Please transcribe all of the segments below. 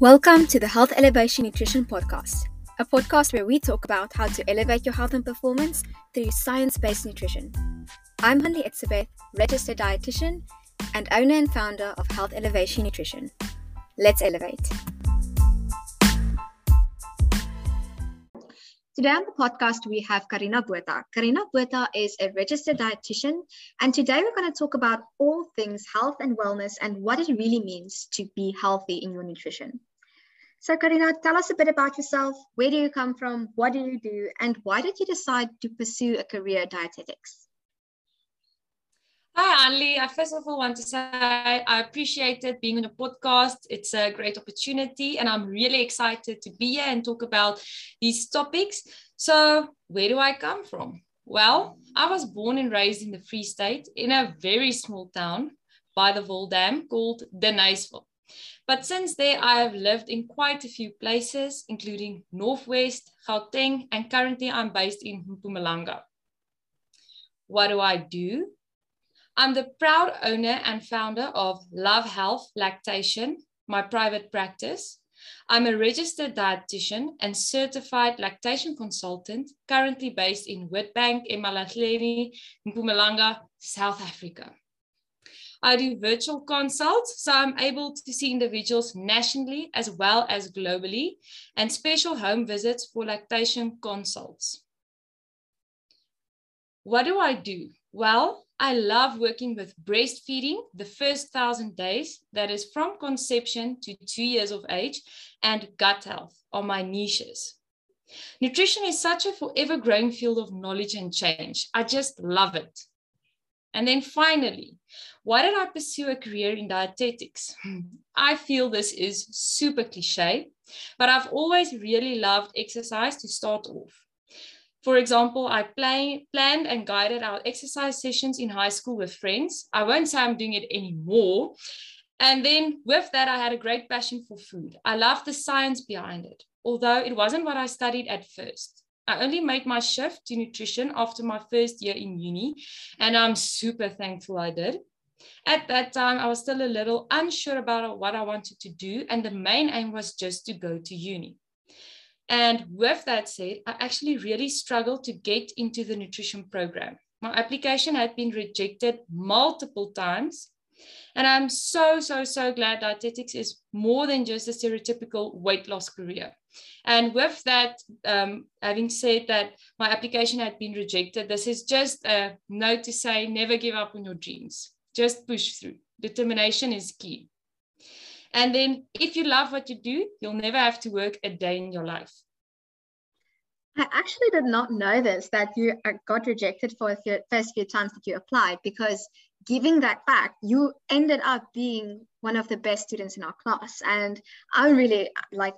Welcome to the Health Elevation Nutrition Podcast, a podcast where we talk about how to elevate your health and performance through science-based nutrition. I'm Hanli Etzabeth, registered dietitian and owner and founder of Health Elevation Nutrition. Let's elevate. Today on the podcast, we have Karina Bueta. Karina Bueta is a registered dietitian, and today we're going to talk about all things health and wellness and what it really means to be healthy in your nutrition. So Karina, tell us a bit about yourself. Where do you come from? What do you do? And why did you decide to pursue a career in dietetics? Hi, Hanli. I first of all want to say I appreciated being on a podcast. It's a great opportunity and I'm really excited to be here and talk about these topics. So where do I come from? Well, I was born and raised in the Free State in a very small town by the Vaal Dam called Deneysville. But since there, I have lived in quite a few places, including North West, Gauteng, and currently I'm based in Mpumalanga. What do I do? I'm the proud owner and founder of Love Health Lactation, my private practice. I'm a registered dietitian and certified lactation consultant, currently based in Witbank, Emalahleni, Mpumalanga, South Africa. I do virtual consults, so I'm able to see individuals nationally as well as globally, and special home visits for lactation consults. What do I do? Well, I love working with breastfeeding the first 1,000 days, that is from conception to 2 years of age, and gut health are my niches. Nutrition is such a forever growing field of knowledge and change. I just love it. And then finally, why did I pursue a career in dietetics? I feel this is super cliche, but I've always really loved exercise to start off. For example, I planned and guided our exercise sessions in high school with friends. I won't say I'm doing it anymore. And then with that, I had a great passion for food. I loved the science behind it, although it wasn't what I studied at first. I only made my shift to nutrition after my first year in uni, and I'm super thankful I did. At that time, I was still a little unsure about what I wanted to do, and the main aim was just to go to uni. And with that said, I actually really struggled to get into the nutrition program. My application had been rejected multiple times. And I'm so glad dietetics is more than just a stereotypical weight loss career. And with that, having said that my application had been rejected, this is just a note to say, never give up on your dreams. Just push through. Determination is key. And then if you love what you do, you'll never have to work a day in your life. I actually did not know this, that you got rejected for the first few times that you applied, because giving that back, you ended up being one of the best students in our class. And I'm really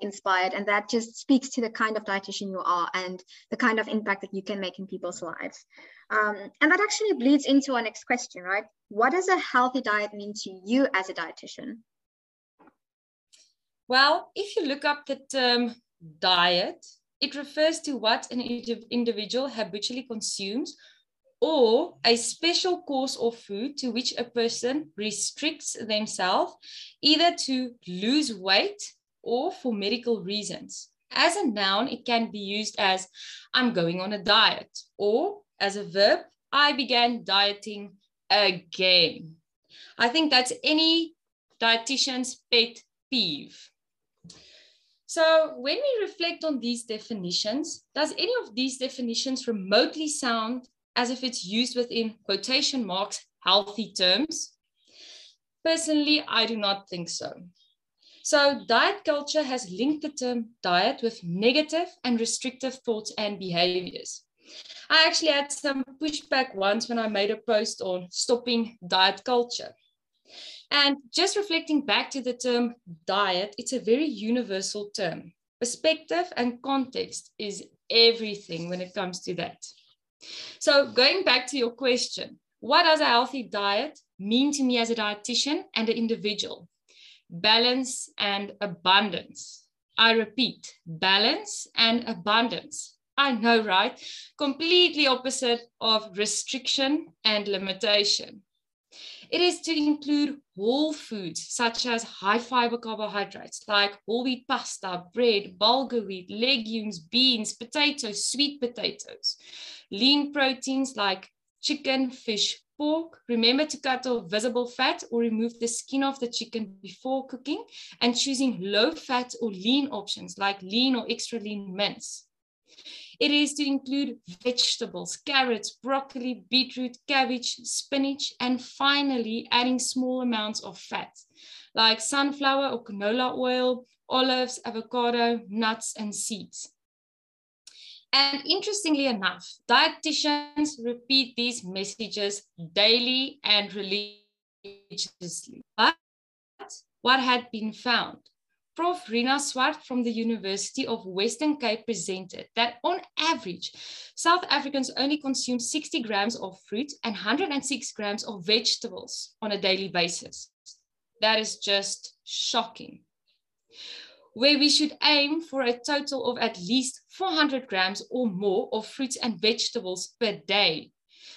inspired. And that just speaks to the kind of dietitian you are and the kind of impact that you can make in people's lives. And that actually bleeds into our next question, right? What does a healthy diet mean to you as a dietitian? Well, if you look up the term diet, it refers to what an individual habitually consumes or a special course of food to which a person restricts themselves, either to lose weight or for medical reasons. As a noun, it can be used as I'm going on a diet, or as a verb, I began dieting again. I think that's any dietitian's pet peeve. So when we reflect on these definitions, does any of these definitions remotely sound as if it's used within quotation marks, healthy terms? Personally, I do not think so. So diet culture has linked the term diet with negative and restrictive thoughts and behaviors. I actually had some pushback once when I made a post on stopping diet culture. And just reflecting back to the term diet, it's a very universal term. Perspective and context is everything when it comes to that. So going back to your question, what does a healthy diet mean to me as a dietitian and an individual? Balance and abundance. I repeat, balance and abundance. I know, right? Completely opposite of restriction and limitation. It is to include whole foods, such as high fiber carbohydrates, like whole wheat pasta, bread, bulgur wheat, legumes, beans, potatoes, sweet potatoes, lean proteins like chicken, fish, pork. Remember to cut off visible fat or remove the skin off the chicken before cooking, and choosing low fat or lean options like lean or extra lean mince. It is to include vegetables, carrots, broccoli, beetroot, cabbage, spinach, and finally adding small amounts of fat like sunflower or canola oil, olives, avocado, nuts, and seeds. And interestingly enough, dietitians repeat these messages daily and religiously. But what had been found? Prof. Rina Swart from the University of Western Cape presented that on average, South Africans only consume 60 grams of fruit and 106 grams of vegetables on a daily basis. That is just shocking. Where we should aim for a total of at least 400 grams or more of fruits and vegetables per day.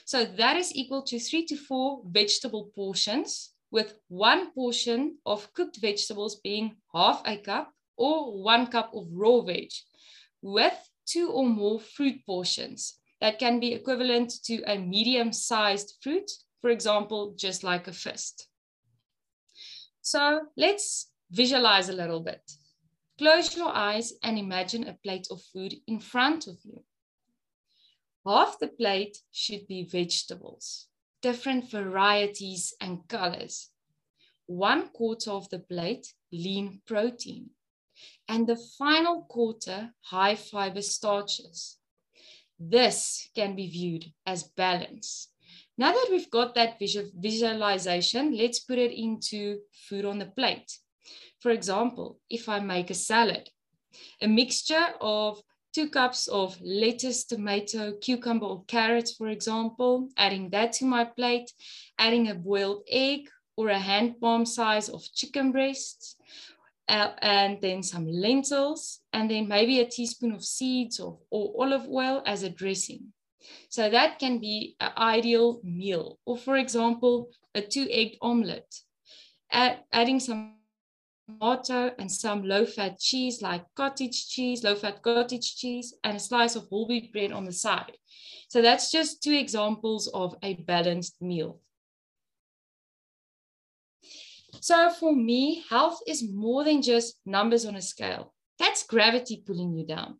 So that is equal to 3 to 4 vegetable portions, with one portion of cooked vegetables being half a cup or 1 cup of raw veg, with 2 or more fruit portions that can be equivalent to a medium-sized fruit, for example, just like a fist. So let's visualize a little bit. Close your eyes and imagine a plate of food in front of you. Half the plate should be vegetables, different varieties and colors. 1/4 of the plate, lean protein. And the final quarter, high fiber starches. This can be viewed as balance. Now that we've got that visualization, let's put it into food on the plate. For example, if I make a salad, a mixture of 2 cups of lettuce, tomato, cucumber, or carrots, for example, adding that to my plate, adding a boiled egg or a hand palm size of chicken breasts, and then some lentils, and then maybe a teaspoon of seeds or olive oil as a dressing. So that can be an ideal meal. Or for example, a 2-egg omelet, adding some tomato and some low-fat cheese like cottage cheese, low-fat cottage cheese, and a slice of whole wheat bread on the side. So that's just 2 examples of a balanced meal. So for me, health is more than just numbers on a scale. That's gravity pulling you down.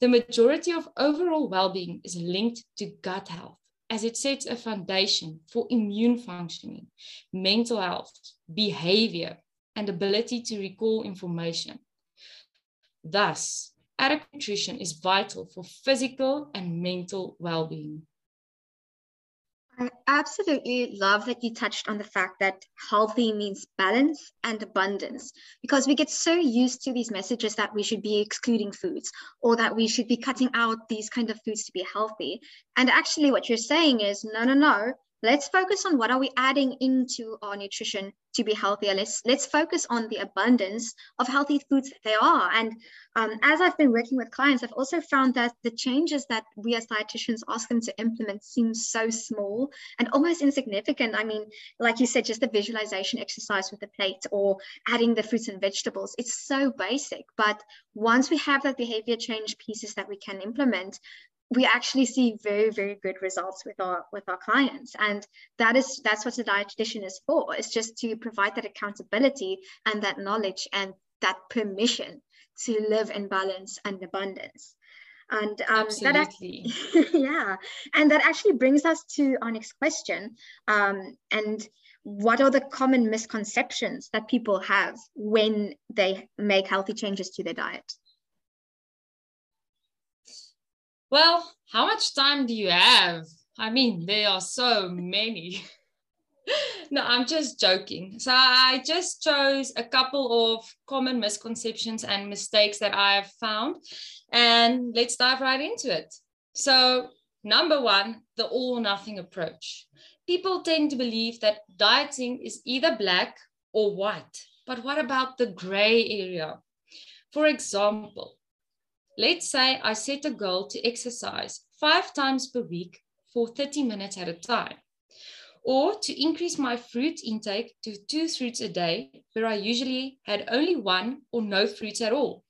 The majority of overall well-being is linked to gut health, as it sets a foundation for immune functioning, mental health, behavior, and ability to recall information. Thus, adequate nutrition is vital for physical and mental well-being. I absolutely love that you touched on the fact that healthy means balance and abundance, because we get so used to these messages that we should be excluding foods or that we should be cutting out these kind of foods to be healthy. And actually what you're saying is, no, no, no. Let's focus on what are we adding into our nutrition to be healthier. Let's focus on the abundance of healthy foods that they are. And as I've been working with clients, I've also found that the changes that we as dietitians ask them to implement seem so small and almost insignificant. I mean, like you said, just the visualization exercise with the plate or adding the fruits and vegetables. It's so basic. But once we have that behavior change pieces that we can implement, we actually see very, very good results with our clients. And that's what the dietitian is for. It's just to provide that accountability and that knowledge and that permission to live in balance and abundance. And absolutely. Yeah. And that actually brings us to our next question. And what are the common misconceptions that people have when they make healthy changes to their diet? Well, how much time do you have? I mean, there are so many. No, I'm just joking. So I just chose a couple of common misconceptions and mistakes that I have found, and let's dive right into it. So number 1, the all or nothing approach. People tend to believe that dieting is either black or white, but what about the gray area? For example, let's say I set a goal to exercise 5 times per week for 30 minutes at a time, or to increase my fruit intake to 2 fruits a day, where I usually had only 1 or no fruits at all.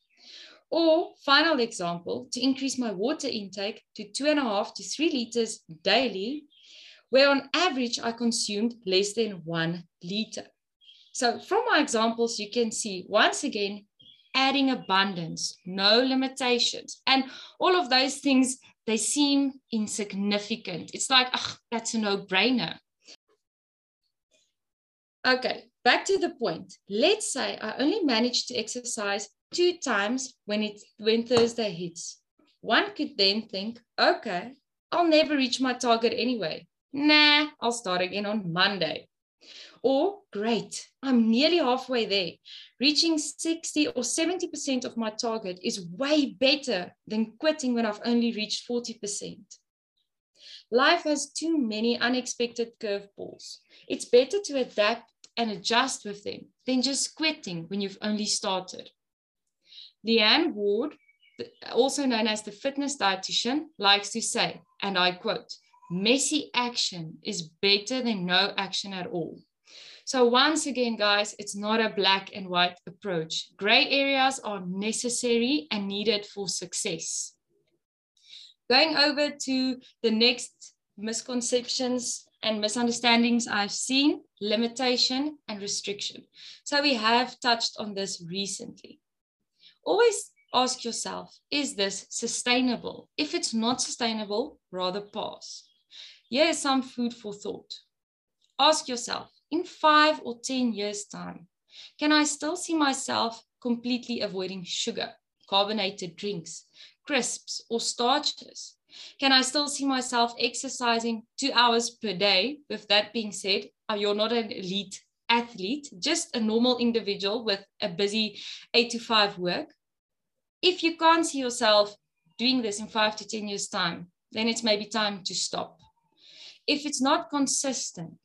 Or, final example, to increase my water intake to 2.5 to 3 liters daily, where on average I consumed less than 1 liter. So from my examples, you can see, once again, adding abundance, no limitations. And all of those things, they seem insignificant. It's like, oh, that's a no-brainer. Okay, back to the point. Let's say I only managed to exercise 2 times when Thursday hits. One could then think, okay, I'll never reach my target anyway. Nah, I'll start again on Monday. Or, great, I'm nearly halfway there. Reaching 60 or 70% of my target is way better than quitting when I've only reached 40%. Life has too many unexpected curveballs. It's better to adapt and adjust with them than just quitting when you've only started. Leanne Ward, also known as the fitness dietitian, likes to say, and I quote, "Messy action is better than no action at all." So once again, guys, it's not a black and white approach. Gray areas are necessary and needed for success. Going over to the next misconceptions and misunderstandings I've seen, limitation and restriction. So we have touched on this recently. Always ask yourself, is this sustainable? If it's not sustainable, rather pass. Here is some food for thought. Ask yourself, in 5 or 10 years' time, can I still see myself completely avoiding sugar, carbonated drinks, crisps, or starches? Can I still see myself exercising 2 hours per day? With that being said, you're not an elite athlete, just a normal individual with a busy 8-to-5 work. If you can't see yourself doing this in 5 to 10 years' time, then it's maybe time to stop. If it's not consistent,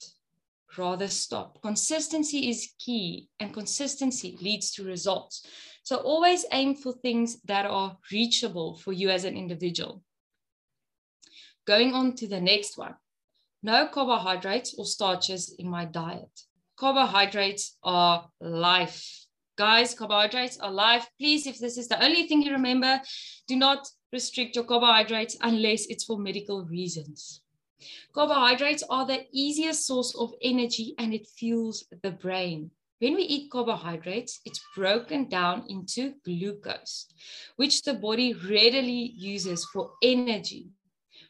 rather stop. Consistency is key, and consistency leads to results. So always aim for things that are reachable for you as an individual. Going on to the next one. No carbohydrates or starches in my diet. Carbohydrates are life. Guys, carbohydrates are life. Please, if this is the only thing you remember, do not restrict your carbohydrates unless it's for medical reasons. Carbohydrates are the easiest source of energy, and it fuels the brain. When we eat carbohydrates, it's broken down into glucose, which the body readily uses for energy.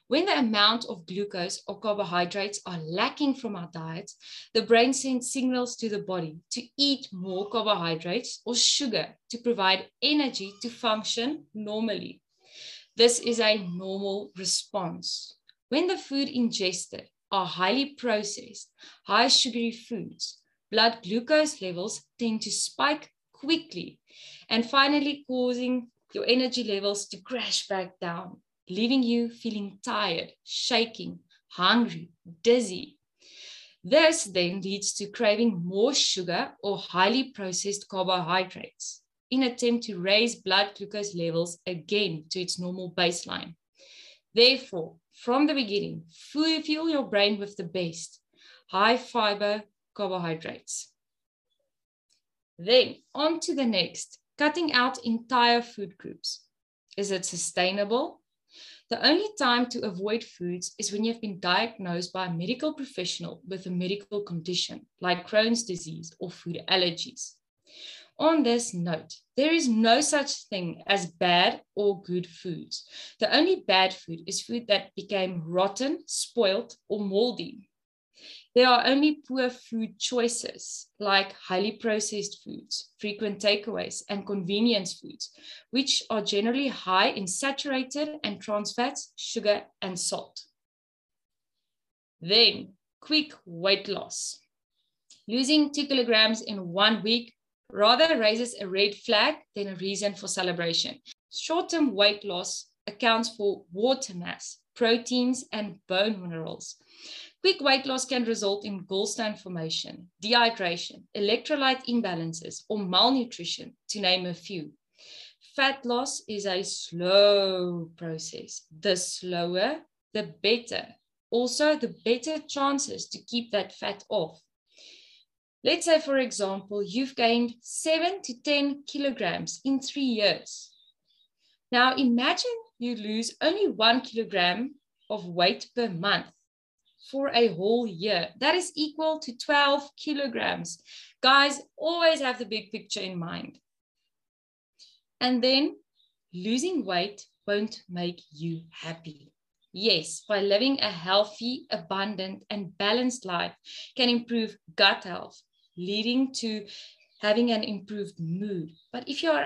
When the amount of glucose or carbohydrates are lacking from our diet, the brain sends signals to the body to eat more carbohydrates or sugar to provide energy to function normally. This is a normal response. When the food ingested are highly processed, high sugary foods, blood glucose levels tend to spike quickly and finally causing your energy levels to crash back down, leaving you feeling tired, shaking, hungry, dizzy. This then leads to craving more sugar or highly processed carbohydrates in an attempt to raise blood glucose levels again to its normal baseline. Therefore, from the beginning, fuel your brain with the best, high fiber carbohydrates. Then on to the next, cutting out entire food groups. Is it sustainable? The only time to avoid foods is when you've been diagnosed by a medical professional with a medical condition like Crohn's disease or food allergies. On this note, there is no such thing as bad or good foods. The only bad food is food that became rotten, spoiled, or moldy. There are only poor food choices like highly processed foods, frequent takeaways, and convenience foods, which are generally high in saturated and trans fats, sugar, and salt. Then, quick weight loss. Losing 2 kilograms in 1 week rather raises a red flag than a reason for celebration. Short-term weight loss accounts for water mass, proteins, and bone minerals. Quick weight loss can result in gallstone formation, dehydration, electrolyte imbalances, or malnutrition, to name a few. Fat loss is a slow process. The slower, the better. also the better chances to keep that fat off. Let's say, for example, you've gained 7 to 10 kilograms in 3 years. Now imagine you lose only 1 kilogram of weight per month for a whole year. That is equal to 12 kilograms. Guys, always have the big picture in mind. And then losing weight won't make you happy. Yes, by living a healthy, abundant, and balanced life can improve gut health, leading to having an improved mood. But if you are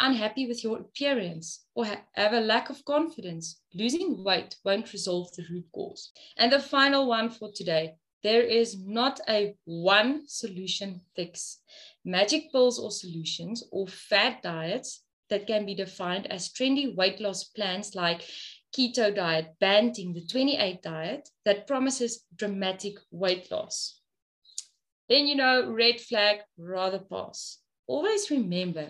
unhappy with your appearance or have a lack of confidence, losing weight won't resolve the root cause. And the final one for today, there is not a one solution fix. Magic pills or solutions or fad diets that can be defined as trendy weight loss plans like keto diet, Banting, the 28 diet that promises dramatic weight loss. Then, you know, red flag, rather pass. Always remember,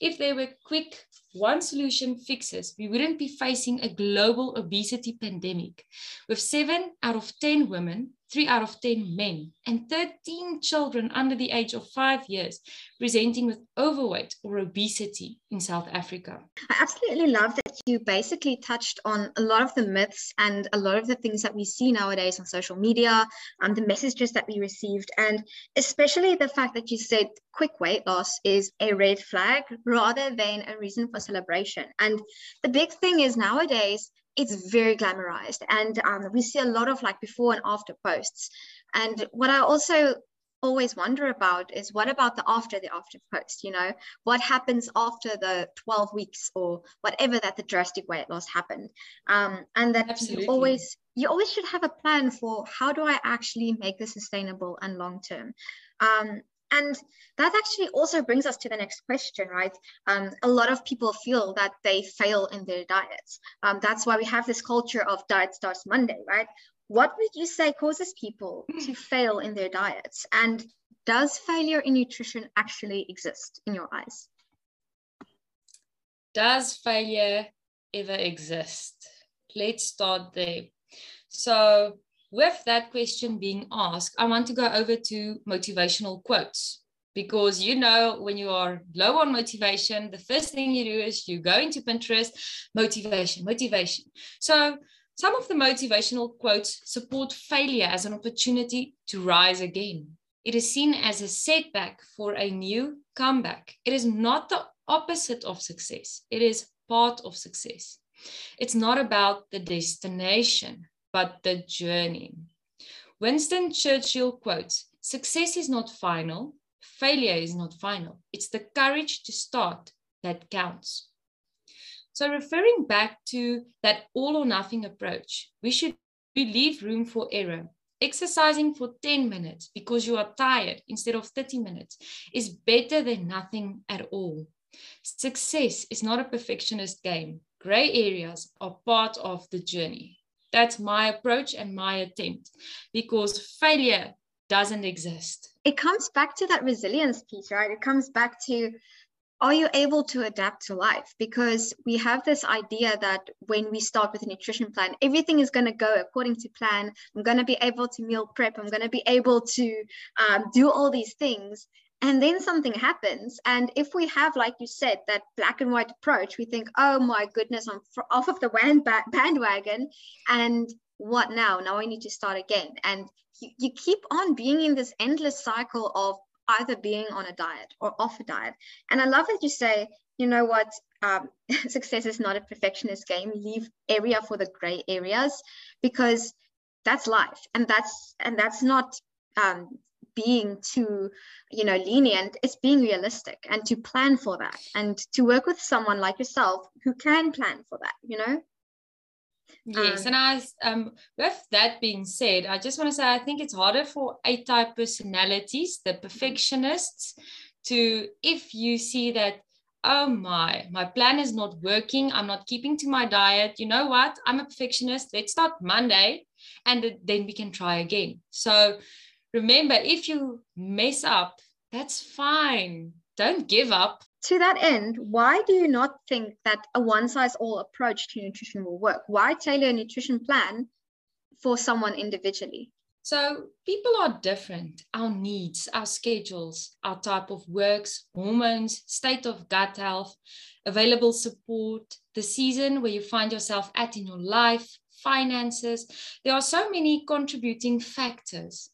if there were quick one solution fixes, we wouldn't be facing a global obesity pandemic with 7 out of 10 women, 3 out of 10 men, and 13 children under the age of 5 years presenting with overweight or obesity in South Africa. I absolutely love that you basically touched on a lot of the myths and a lot of the things that we see nowadays on social media, the messages that we received, and especially the fact that you said quick weight loss is a red flag rather than a reason for celebration. And the big thing is nowadays, it's very glamorized, and we see a lot of like before and after posts. And what I also always wonder about is what about the after post, you know, what happens after the 12 weeks or whatever that the drastic weight loss happened. And that you always should have a plan for how do I actually make this sustainable and long-term. And that actually also brings us to the next question, right? A lot of people feel that they fail in their diets. That's why we have this culture of diet starts Monday, right? What would you say causes people to fail in their diets? And does failure in nutrition actually exist in your eyes? Does failure ever exist? Let's start there. So, with that question being asked, I want to go over to motivational quotes, because you know when you are low on motivation, the first thing you do is you go into Pinterest, motivation, motivation. So some of the motivational quotes support failure as an opportunity to rise again. It is seen as a setback for a new comeback. It is not the opposite of success. It is part of success. It's not about the destination, but the journey. Winston Churchill quotes, "Success is not final, failure is not final. It's the courage to start that counts." So referring back to that all or nothing approach, we should leave room for error. Exercising for 10 minutes because you are tired instead of 30 minutes is better than nothing at all. Success is not a perfectionist game. Gray areas are part of the journey. That's my approach and my attempt, because failure doesn't exist. It comes back to that resilience piece, right? It comes back to, are you able to adapt to life? Because we have this idea that when we start with a nutrition plan, everything is going to go according to plan. I'm going to be able to meal prep. I'm going to be able to do all these things. And then something happens. And if we have, like you said, that black and white approach, we think, oh my goodness, I'm off of the bandwagon. And what now? Now I need to start again. And you keep on being in this endless cycle of either being on a diet or off a diet. And I love that you say, you know what? Success is not a perfectionist game. Leave area for the gray areas, because that's life. And that's not, being too, you know, lenient. It's being realistic and to plan for that and to work with someone like yourself who can plan for that, you know? Yes, and with that being said, I just want to say I think it's harder for A-type personalities, the perfectionists, to, if you see that, oh my plan is not working, I'm not keeping to my diet, you know what, I'm a perfectionist, let's start Monday and then we can try again. So remember, if you mess up, that's fine. Don't give up. To that end, why do you not think that a one-size-all approach to nutrition will work? Why tailor a nutrition plan for someone individually? So people are different. Our needs, our schedules, our type of works, hormones, state of gut health, available support, the season where you find yourself at in your life, finances. There are so many contributing factors.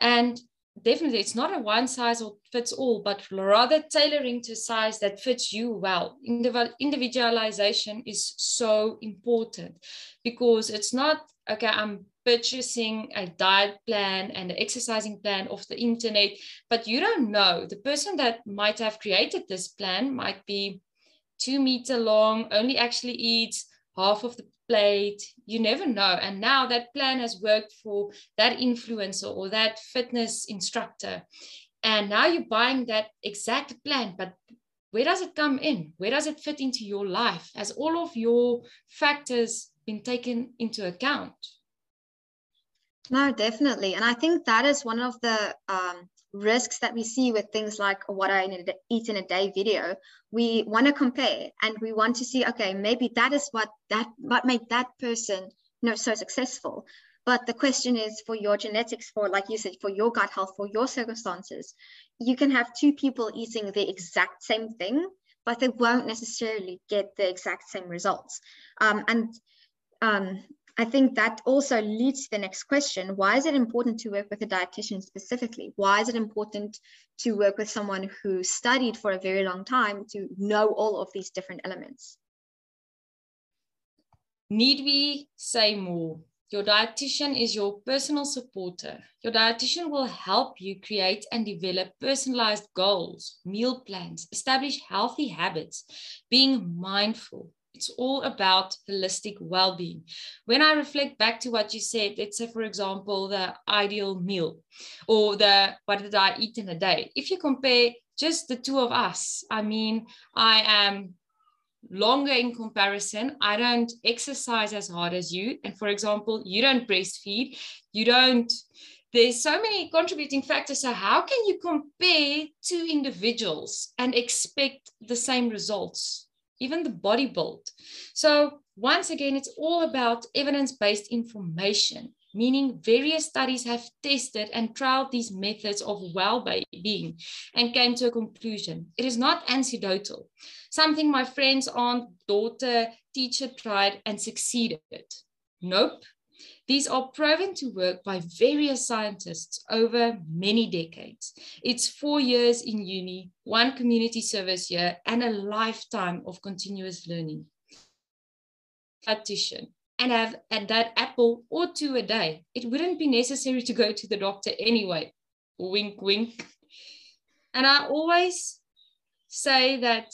And definitely, it's not a one size fits all, but rather tailoring to size that fits you well. Individualization is so important because it's not, okay, I'm purchasing a diet plan and an exercising plan off the internet, but you don't know. The person that might have created this plan might be 2 meters long, only actually eats half of the plate. You never know. And now that plan has worked for that influencer or that fitness instructor. And now you're buying that exact plan, but where does it come in? Where does it fit into your life? Has all of your factors been taken into account? No, definitely. And I think that is one of the risks that we see with things like what I eat in a day video. We want to compare and we want to see, okay, maybe that is what made that person, you know, so successful. But the question is, for your genetics, for, like you said, for your gut health, for your circumstances, you can have two people eating the exact same thing, but they won't necessarily get the exact same results. I think that also leads to the next question. Why is it important to work with a dietitian specifically? Why is it important to work with someone who studied for a very long time to know all of these different elements? Need we say more? Your dietitian is your personal supporter. Your dietitian will help you create and develop personalized goals, meal plans, establish healthy habits, being mindful. It's all about holistic well-being. When I reflect back to what you said, let's say, for example, the ideal meal or the what did I eat in a day? If you compare just the two of us, I mean, I am longer in comparison. I don't exercise as hard as you. And for example, you don't breastfeed. You don't. There's so many contributing factors. So how can you compare two individuals and expect the same results? Even the body build. So once again, it's all about evidence-based information, meaning various studies have tested and trialed these methods of well-being and came to a conclusion. It is not anecdotal, something my friend's aunt, daughter, teacher tried and succeeded. Nope. These are proven to work by various scientists over many decades. It's 4 years in uni, one community service year, and a lifetime of continuous learning. And have that apple or two a day. It wouldn't be necessary to go to the doctor anyway. Wink, wink. And I always say that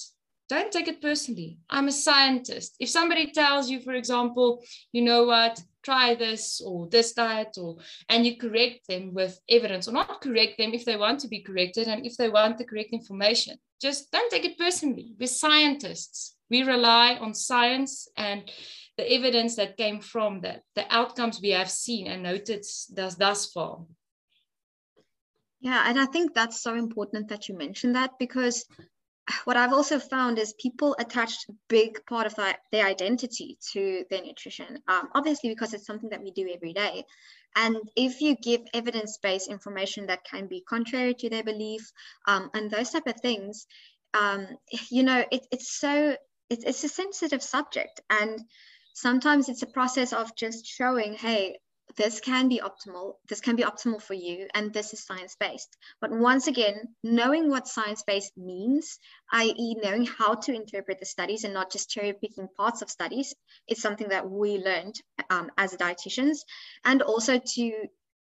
don't take it personally. I'm a scientist. If somebody tells you, for example, you know what, try this or this diet, or and you correct them with evidence, or not correct them if they want to be corrected and if they want the correct information. Just don't take it personally. We're scientists. We rely on science and the evidence that came from that, the outcomes we have seen and noted thus far. Yeah, and I think that's so important that you mentioned that, because what I've also found is people attached a big part of their identity to their nutrition, obviously because it's something that we do every day. And if you give evidence-based information that can be contrary to their belief and those type of things, you know, it's a sensitive subject. And sometimes it's a process of just showing, hey, this can be optimal. This can be optimal for you. And this is science-based. But once again, knowing what science-based means, i.e. knowing how to interpret the studies and not just cherry picking parts of studies, is something that we learned as dietitians, and also to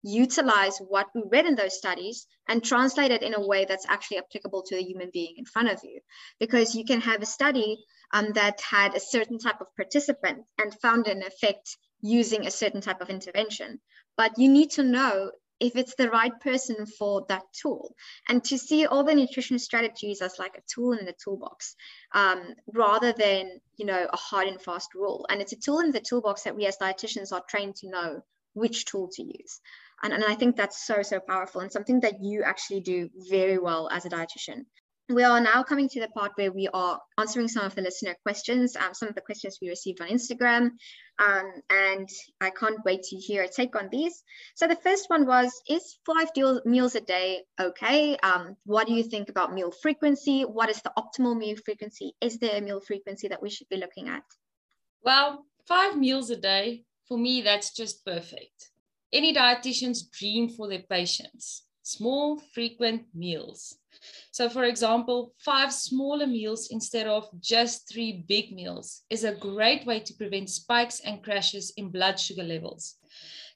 utilize what we read in those studies and translate it in a way that's actually applicable to the human being in front of you. Because you can have a study that had a certain type of participant and found an effect using a certain type of intervention, but you need to know if it's the right person for that tool, and to see all the nutrition strategies as like a tool in the toolbox, rather than, you know, a hard and fast rule. And it's a tool in the toolbox that we as dietitians are trained to know which tool to use. And I think that's so, so powerful, and something that you actually do very well as a dietitian. We are now coming to the part where we are answering some of the listener questions, some of the questions we received on Instagram, and I can't wait to hear a take on these. So the first one was, is 5 meals a day okay? What do you think about meal frequency? What is the optimal meal frequency? Is there a meal frequency that we should be looking at? Well, 5 meals a day, for me, that's just perfect. Any dietitian's dream for their patients, small, frequent meals. So for example, 5 smaller meals instead of just 3 big meals is a great way to prevent spikes and crashes in blood sugar levels.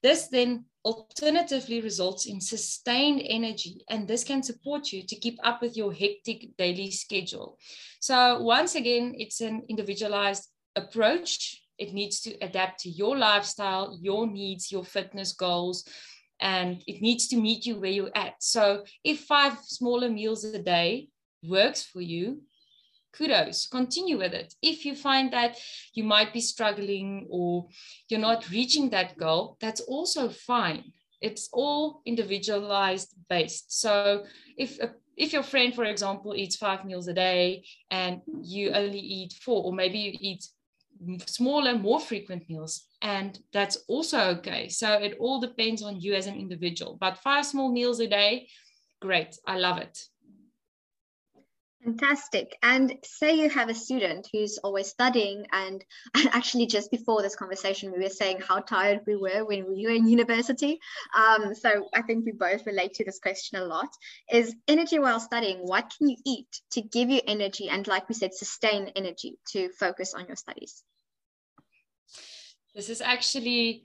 This then alternatively results in sustained energy, and this can support you to keep up with your hectic daily schedule. So once again, it's an individualized approach. It needs to adapt to your lifestyle, your needs, your fitness goals, and it needs to meet you where you're at. So if 5 smaller meals a day works for you, kudos, continue with it. If you find that you might be struggling or you're not reaching that goal, that's also fine. It's all individualized based. So if your friend, for example, eats 5 meals a day and you only eat 4, or maybe you eat smaller, more frequent meals, and that's also okay. So it all depends on you as an individual, but 5 small meals a day, great, I love it. Fantastic. And say you have a student who's always studying, and actually just before this conversation, we were saying how tired we were when we were in university. So I think we both relate to this question a lot, is energy while studying. What can you eat to give you energy? And like we said, sustain energy to focus on your studies. This is actually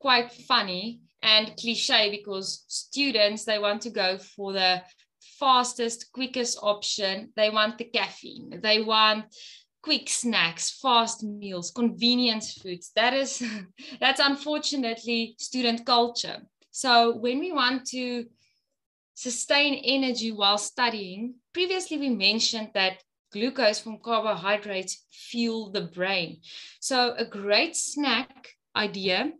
quite funny and cliche, because students, they want to go for the fastest, quickest option. They want the caffeine, they want quick snacks, fast meals, convenience foods. That is, that's unfortunately student culture. So when we want to sustain energy while studying, previously we mentioned that glucose from carbohydrates fuel the brain. So a great snack idea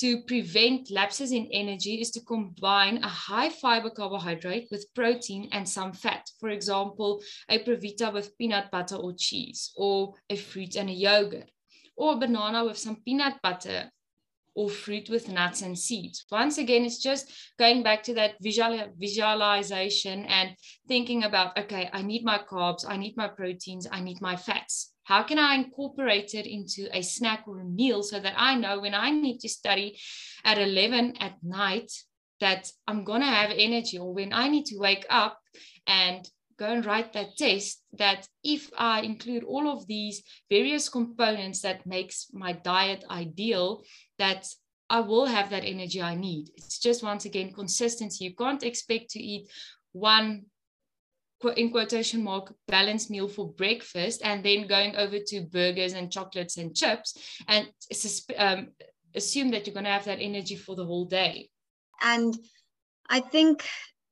to prevent lapses in energy is to combine a high fiber carbohydrate with protein and some fat. For example, a provita with peanut butter or cheese, or a fruit and a yogurt, or a banana with some peanut butter, or fruit with nuts and seeds. Once again, it's just going back to that visualization and thinking about, okay, I need my carbs, I need my proteins, I need my fats. How can I incorporate it into a snack or a meal so that I know when I need to study at 11 at night that I'm gonna have energy, or when I need to wake up and go and write that test, that if I include all of these various components that makes my diet ideal, that I will have that energy I need. It's just, once again, consistency. You can't expect to eat one, in quotation mark, balanced meal for breakfast and then going over to burgers and chocolates and chips and assume that you're going to have that energy for the whole day. And I think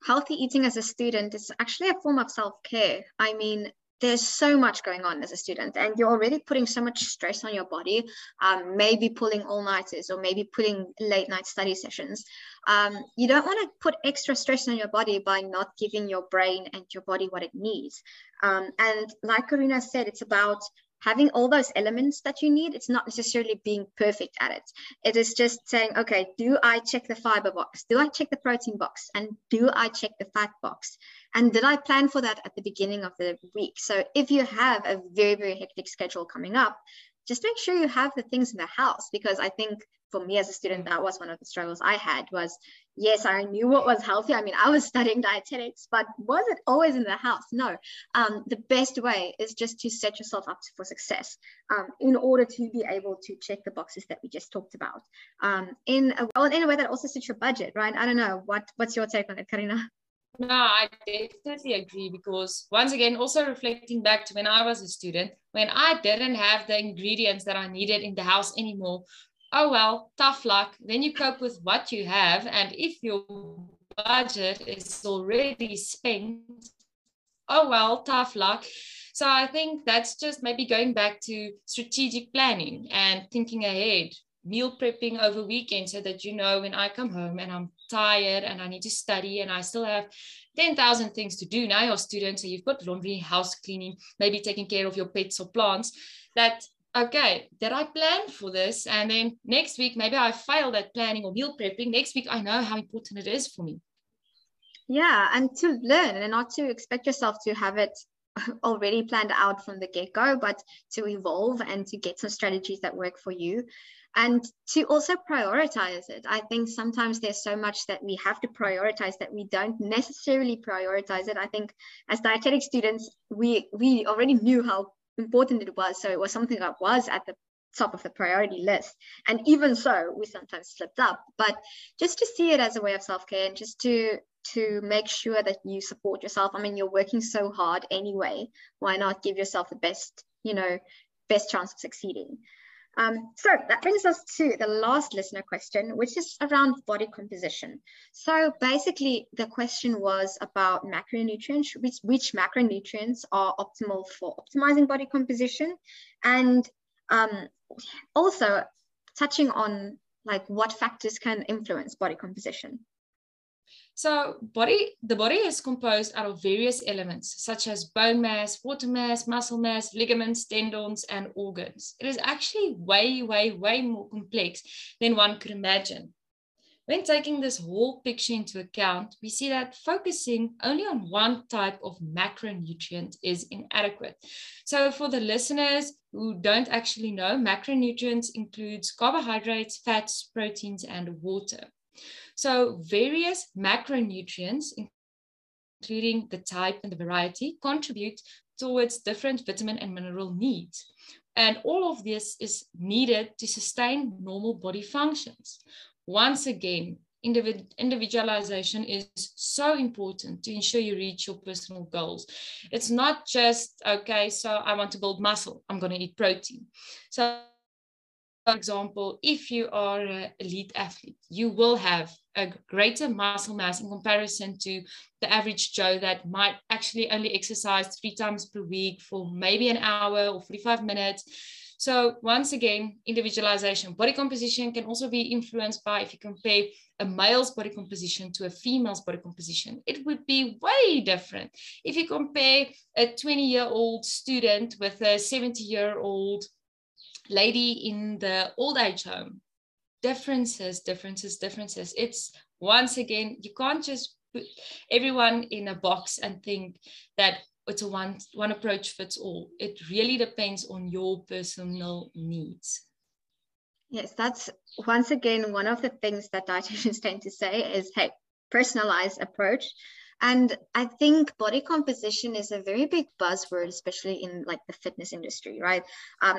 healthy eating as a student is actually a form of self-care. I mean, there's so much going on as a student, and you're already putting so much stress on your body, maybe pulling all-nighters or maybe pulling late-night study sessions. You don't want to put extra stress on your body by not giving your brain and your body what it needs. And like Karina said, it's about having all those elements that you need. It's not necessarily being perfect at it. It is just saying, okay, do I check the fiber box? Do I check the protein box? And do I check the fat box? And did I plan for that at the beginning of the week? So if you have a very, very hectic schedule coming up, just make sure you have the things in the house, because I think for me as a student, that was one of the struggles I had was, yes, I knew what was healthy. I mean, I was studying dietetics, but was it always in the house? No. The best way is just to set yourself up for success in order to be able to check the boxes that we just talked about in a way that also suits your budget, right? I don't know. What's your take on it, Karina? No, I definitely agree, because once again, also reflecting back to when I was a student, when I didn't have the ingredients that I needed in the house anymore, oh well, tough luck. Then you cope with what you have, and if your budget is already spent, oh well, tough luck. So I think that's just maybe going back to strategic planning and thinking ahead, meal prepping over weekend so that you know when I come home and I'm tired and I need to study and I still have 10,000 things to do. Now you're a student, so you've got laundry, house cleaning, maybe taking care of your pets or plants. That, okay, did I plan for this? And then next week, maybe I failed at planning or meal prepping. Next week, I know how important it is for me. Yeah, and to learn and not to expect yourself to have it already planned out from the get-go, but to evolve and to get some strategies that work for you and to also prioritize it. I think sometimes there's so much that we have to prioritize that we don't necessarily prioritize it. I think as dietetic students, we already knew how important it was. So it was something that was at the top of the priority list. And even so, we sometimes slipped up, but just to see it as a way of self-care and just to make sure that you support yourself. I mean, you're working so hard anyway, why not give yourself the best, you know, best chance of succeeding? So that brings us to the last listener question, which is around body composition. So basically the question was about macronutrients, which macronutrients are optimal for optimizing body composition, and also touching on like what factors can influence body composition. So the body is composed out of various elements, such as bone mass, water mass, muscle mass, ligaments, tendons, and organs. It is actually way, way, way more complex than one could imagine. When taking this whole picture into account, we see that focusing only on one type of macronutrient is inadequate. So for the listeners who don't actually know, macronutrients includes carbohydrates, fats, proteins, and water. So various macronutrients, including the type and the variety, contribute towards different vitamin and mineral needs. And all of this is needed to sustain normal body functions. Once again, individualization is so important to ensure you reach your personal goals. It's not just, okay, so I want to build muscle, I'm going to eat protein. So for example, if you are an elite athlete, you will have a greater muscle mass in comparison to the average Joe that might actually only exercise 3 times per week for maybe an hour or 45 minutes. So once again, individualization. Body composition can also be influenced by, if you compare a male's body composition to a female's body composition, it would be way different. If you compare a 20-year-old student with a 70-year-old lady in the old age home, differences. It's, once again, you can't just put everyone in a box and think that it's a one approach fits all. It really depends on your personal needs. Yes, that's once again one of the things that dietitians tend to say is, hey, personalized approach. And I think body composition is a very big buzzword, especially in like the fitness industry, right?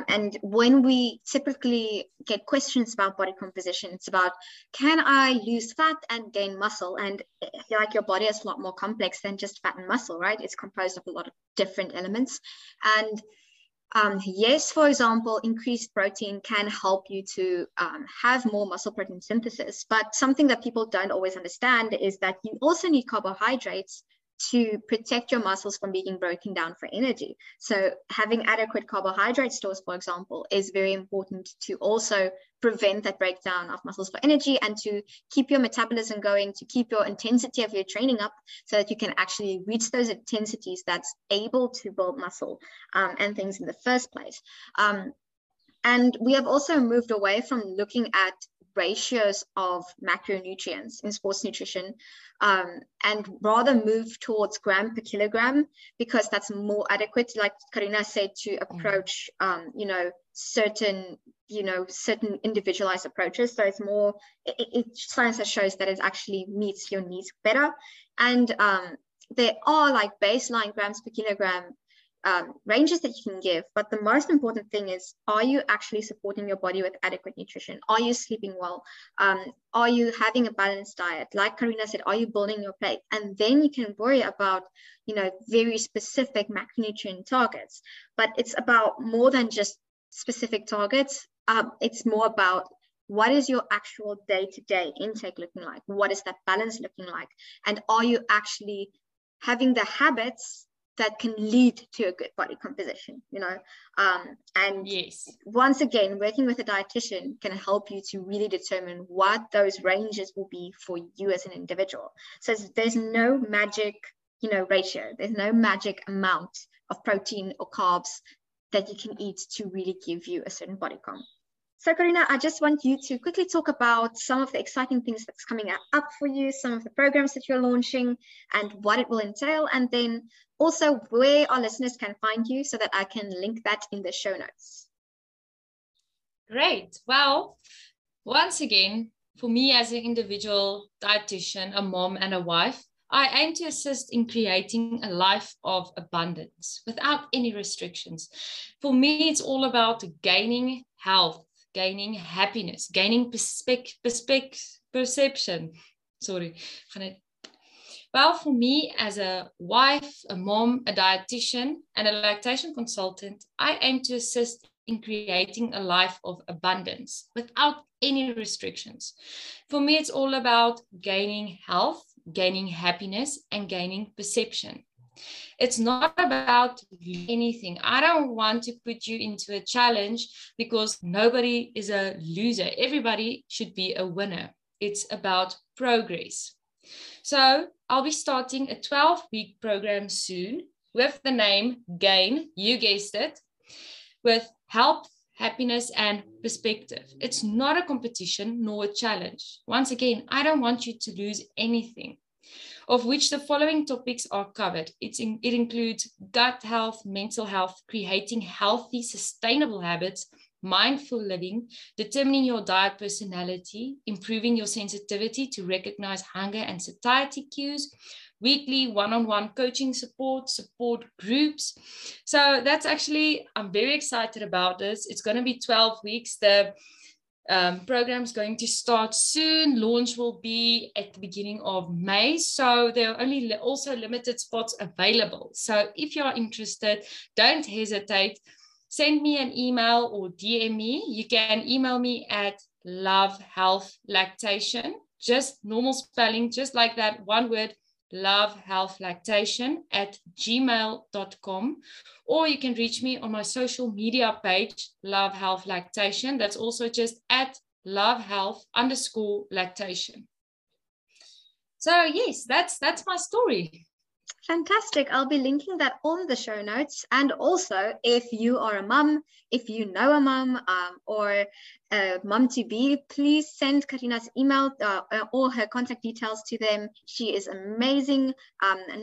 And when we typically get questions about body composition, it's about, can I lose fat and gain muscle? And I feel like your body is a lot more complex than just fat and muscle, right? It's composed of a lot of different elements. And yes, for example, increased protein can help you to have more muscle protein synthesis. But something that people don't always understand is that you also need carbohydrates to protect your muscles from being broken down for energy. So having adequate carbohydrate stores, for example, is very important to also prevent that breakdown of muscles for energy and to keep your metabolism going, to keep your intensity of your training up so that you can actually reach those intensities that's able to build muscle and things in the first place. And we have also moved away from looking at ratios of macronutrients in sports nutrition and rather move towards gram per kilogram, because that's more adequate, like Karina said, to approach certain individualized approaches. So it's more, science that shows that it actually meets your needs better. And there are like baseline grams per kilogram ranges that you can give, but the most important thing is, are you actually supporting your body with adequate nutrition? Are you sleeping well? Are you having a balanced diet? Like Karina said, are you building your plate? And then you can worry about, you know, very specific macronutrient targets. But it's about more than just specific targets. It's more about, what is your actual day-to-day intake looking like? What is that balance looking like? And are you actually having the habits that can lead to a good body composition, you know. And yes, once again, working with a dietitian can help you to really determine what those ranges will be for you as an individual. So there's no magic, you know, ratio. There's no magic amount of protein or carbs that you can eat to really give you a certain body comp. So Karina, I just want you to quickly talk about some of the exciting things that's coming up for you, some of the programs that you're launching and what it will entail, and then also where our listeners can find you so that I can link that in the show notes. Great. Well, once again, for me as an individual dietitian, a mom and a wife, I aim to assist in creating a life of abundance without any restrictions. For me, it's all about gaining health, gaining happiness, gaining perception. Sorry. Well, for me as a wife, a mom, a dietitian, and a lactation consultant, I aim to assist in creating a life of abundance without any restrictions. For me, it's all about gaining health, gaining happiness, and gaining perception. It's not about anything. I don't want to put you into a challenge because nobody is a loser. Everybody should be a winner. It's about progress. So I'll be starting a 12-week program soon with the name GAIN, you guessed it, with health, happiness, and perspective. It's not a competition nor a challenge. Once again, I don't want you to lose anything, of which the following topics are covered. It includes gut health, mental health, creating healthy, sustainable habits, mindful living, determining your diet personality, improving your sensitivity to recognize hunger and satiety cues, weekly one-on-one coaching support groups. So that's actually, I'm very excited about this. It's going to be 12 weeks. The program's going to start soon. Launch will be at the beginning of May. So there are only also limited spots available. So if you're interested, don't hesitate. Send me an email or DM me. You can email me at Love Health Lactation. Just normal spelling, just like that, one word, lovehealthlactation@gmail.com, or you can reach me on my social media page, Love Health Lactation. That's also just at @lovehealth_lactation. So yes, that's my story. Fantastic. I'll be linking that on the show notes. And also, if you are a mum, if you know a mum or a mum-to-be, please send Karina's email or her contact details to them. She is amazing,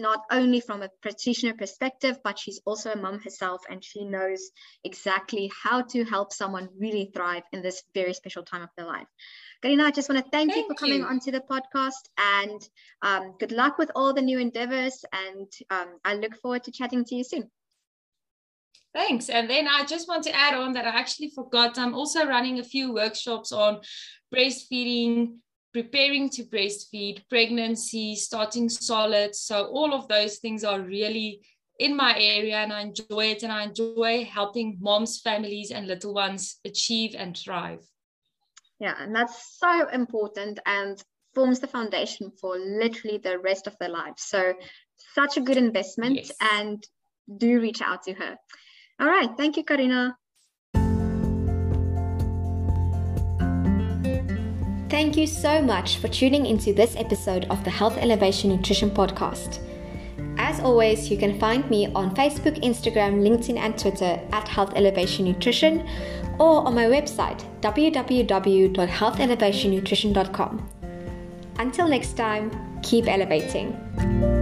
not only from a practitioner perspective, but she's also a mum herself, and she knows exactly how to help someone really thrive in this very special time of their life. Karina, I just want to thank you for coming onto the podcast, and good luck with all the new endeavors, and I look forward to chatting to you soon. Thanks. And then I just want to add on that I actually forgot, I'm also running a few workshops on breastfeeding, preparing to breastfeed, pregnancy, starting solid. So all of those things are really in my area, and I enjoy it, and I enjoy helping moms, families, and little ones achieve and thrive. Yeah, and that's so important and forms the foundation for literally the rest of their lives. So such a good investment. Yes. And do reach out to her. All right. Thank you, Karina. Thank you so much for tuning into this episode of the Health Elevation Nutrition Podcast. As always, you can find me on Facebook, Instagram, LinkedIn, and Twitter at Health Elevation Nutrition, or on my website, www.healthelevation-nutrition.com. Until next time, keep elevating.